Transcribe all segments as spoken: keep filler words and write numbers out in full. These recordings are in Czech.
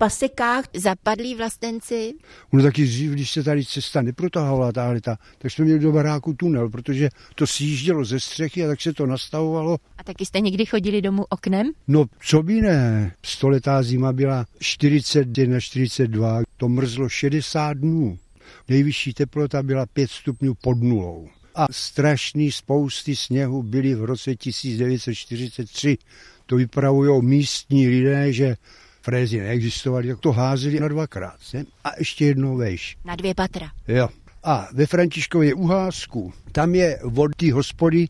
pasekách zapadlí vlastenci? Ono taky dřív, když se tady cesta neprotahovala, tahle ta, tak jsme měli do baráku tunel, protože to sjíždělo ze střechy a tak se to nastavovalo. A taky jste někdy chodili domů oknem? No, co by ne. Stoletá zima byla čtyřicet jedna čtyřicet dva, to mrzlo šedesát dnů. Nejvyšší teplota byla pět stupňů pod nulou. A strašný spousty sněhu byly v roce tisíc devět set čtyřicet tři. To vypravujou místní lidé, že frézy neexistovaly, tak to házeli na dvakrát. Ne? A ještě jednou vejš. Na dvě patra. Jo. A ve Františkově Uházku, tam je od té hospody,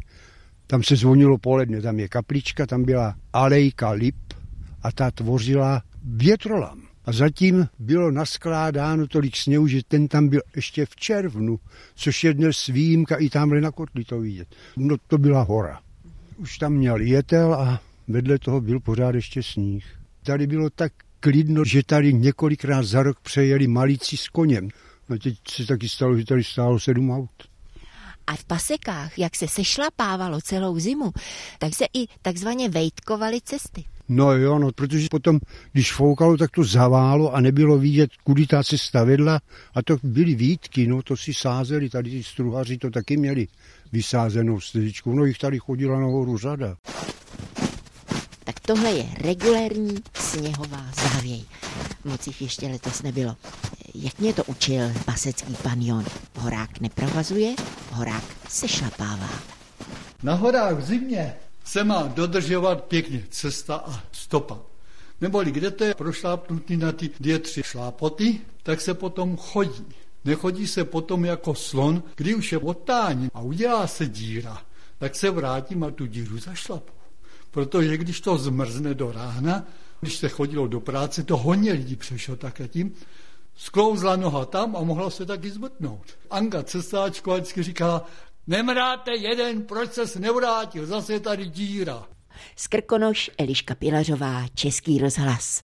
tam se zvonilo poledne, tam je kaplička, tam byla alejka lip a ta tvořila větrolam. A zatím bylo naskládáno tolik sněhu, že ten tam byl ještě v červnu, což je dnes výjimka i tamhle na kotli to vidět. No to byla hora. Už tam měl jetel a vedle toho byl pořád ještě sníh. Tady bylo tak klidno, že tady několikrát za rok přejeli malíci s koněm. No teď se taky stalo, že tady stálo sedm aut. A v pasekách, jak se sešlapávalo celou zimu, tak se i takzvaně vejtkovaly cesty. No jo, no, protože potom, když foukalo, tak to zaválo a nebylo vidět, kudy ta cesta vedla. A to byly výtky, no, to si sázeli, tady ti struhaři to taky měli vysázenou stezičku. No, jich tady chodila nahoru řada. Tak tohle je regulérní sněhová závěj. Moc jich ještě letos nebylo. Jak mě to učil pasecký pan Jon? Horák neprovazuje, horák se šlapává. Na horách v zimě se má dodržovat pěkně cesta a stopa. Neboli kde to je prošlápnutý na ty dvě, tři šlápoty, tak se potom chodí. Nechodí se potom jako slon, kdy už je otáň a udělá se díra, tak se vrátím a tu díru zašlapu. Protože když to zmrzne do rána, když se chodilo do práce, to hodně lidí přešlo také tím, sklouzla noha tam a mohla se taky zvrtnout. Anka Cestáčková vždycky říká, nemráte jeden, proč se nevrátil, zase je tady díra. Z Krkonoš, Eliška Pilařová, Český rozhlas.